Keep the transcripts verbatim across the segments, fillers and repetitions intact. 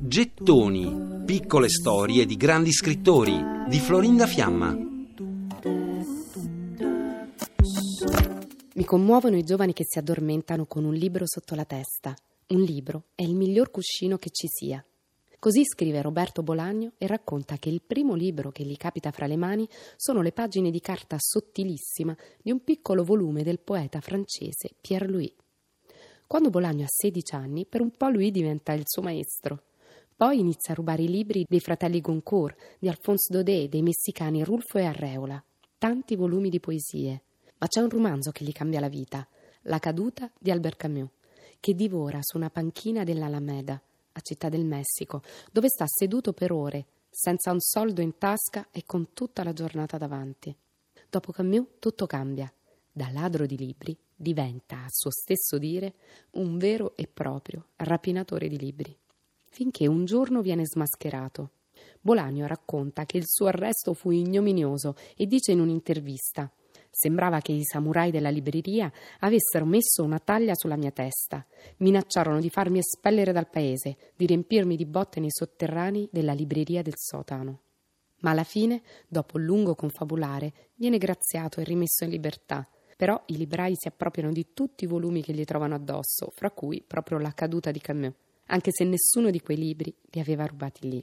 Gettoni, piccole storie di grandi scrittori, di Florinda Fiamma. Mi commuovono i giovani che si addormentano con un libro sotto la testa. Un libro è il miglior cuscino che ci sia. Così scrive Roberto Bolaño e racconta che il primo libro che gli capita fra le mani sono le pagine di carta sottilissima di un piccolo volume del poeta francese Pierre Louis. Quando Bolaño ha sedici anni, per un po' lui diventa il suo maestro. Poi inizia a rubare i libri dei fratelli Goncourt, di Alphonse Daudet, dei messicani Rulfo e Arreola. Tanti volumi di poesie. Ma c'è un romanzo che gli cambia la vita, La caduta di Albert Camus, che divora su una panchina dell'Alameda, a Città del Messico, dove sta seduto per ore, senza un soldo in tasca e con tutta la giornata davanti. Dopo Camus tutto cambia. Da ladro di libri diventa, a suo stesso dire, un vero e proprio rapinatore di libri, finché un giorno viene smascherato. Bolaño racconta che il suo arresto fu ignominioso e dice in un'intervista: «Sembrava che i samurai della libreria avessero messo una taglia sulla mia testa. Minacciarono di farmi espellere dal paese, di riempirmi di botte nei sotterranei della libreria del Sotano». Ma alla fine, dopo un lungo confabulare, viene graziato e rimesso in libertà. Però i librai si appropriano di tutti i volumi che gli trovano addosso, fra cui proprio La caduta di Camus, anche se nessuno di quei libri li aveva rubati lì.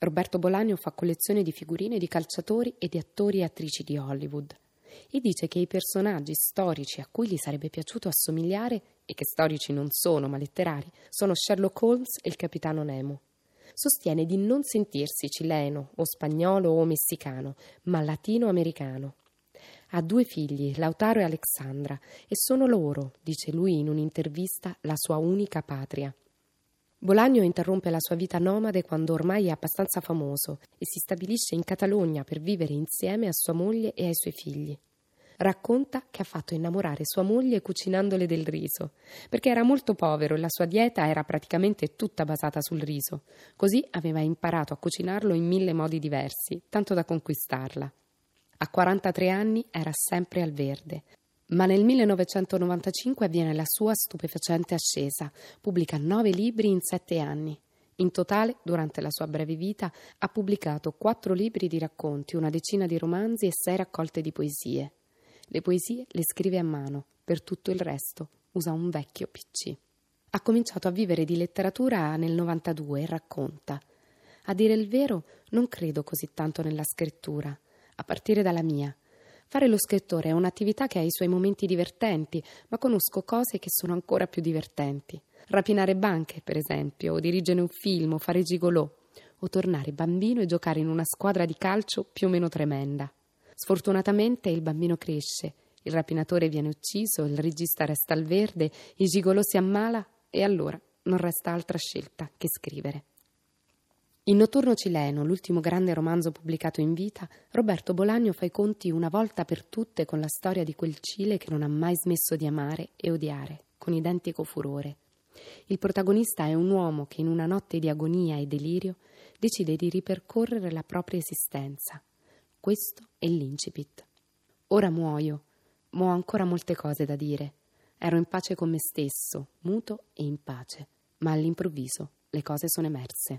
Roberto Bolaño fa collezione di figurine di calciatori e di attori e attrici di Hollywood e dice che i personaggi storici a cui gli sarebbe piaciuto assomigliare, e che storici non sono ma letterari, sono Sherlock Holmes e il capitano Nemo. Sostiene di non sentirsi cileno o spagnolo o messicano, ma latinoamericano. Ha due figli, Lautaro e Alexandra, e sono loro, dice lui in un'intervista, la sua unica patria. Bolaño interrompe la sua vita nomade quando ormai è abbastanza famoso e si stabilisce in Catalogna per vivere insieme a sua moglie e ai suoi figli. Racconta che ha fatto innamorare sua moglie cucinandole del riso, perché era molto povero e la sua dieta era praticamente tutta basata sul riso. Così aveva imparato a cucinarlo in mille modi diversi, tanto da conquistarla. A quarantatré anni era sempre al verde, ma nel millenovecentonovantacinque avviene la sua stupefacente ascesa. Pubblica nove libri in sette anni. In totale, durante la sua breve vita, ha pubblicato quattro libri di racconti, una decina di romanzi e sei raccolte di poesie. Le poesie le scrive a mano, per tutto il resto usa un vecchio P C. Ha cominciato a vivere di letteratura nel novantadue e racconta: «A dire il vero, non credo così tanto nella scrittura. A partire dalla mia. Fare lo scrittore è un'attività che ha i suoi momenti divertenti, ma conosco cose che sono ancora più divertenti. Rapinare banche, per esempio, o dirigere un film, o fare gigolò, o tornare bambino e giocare in una squadra di calcio più o meno tremenda. Sfortunatamente il bambino cresce, il rapinatore viene ucciso, il regista resta al verde, il gigolò si ammala e allora non resta altra scelta che scrivere». In Notturno Cileno, l'ultimo grande romanzo pubblicato in vita, Roberto Bolaño fa i conti una volta per tutte con la storia di quel Cile che non ha mai smesso di amare e odiare, con identico furore. Il protagonista è un uomo che in una notte di agonia e delirio decide di ripercorrere la propria esistenza. Questo è l'incipit. Ora muoio, ma ho ancora molte cose da dire. Ero in pace con me stesso, muto e in pace, ma all'improvviso le cose sono emerse.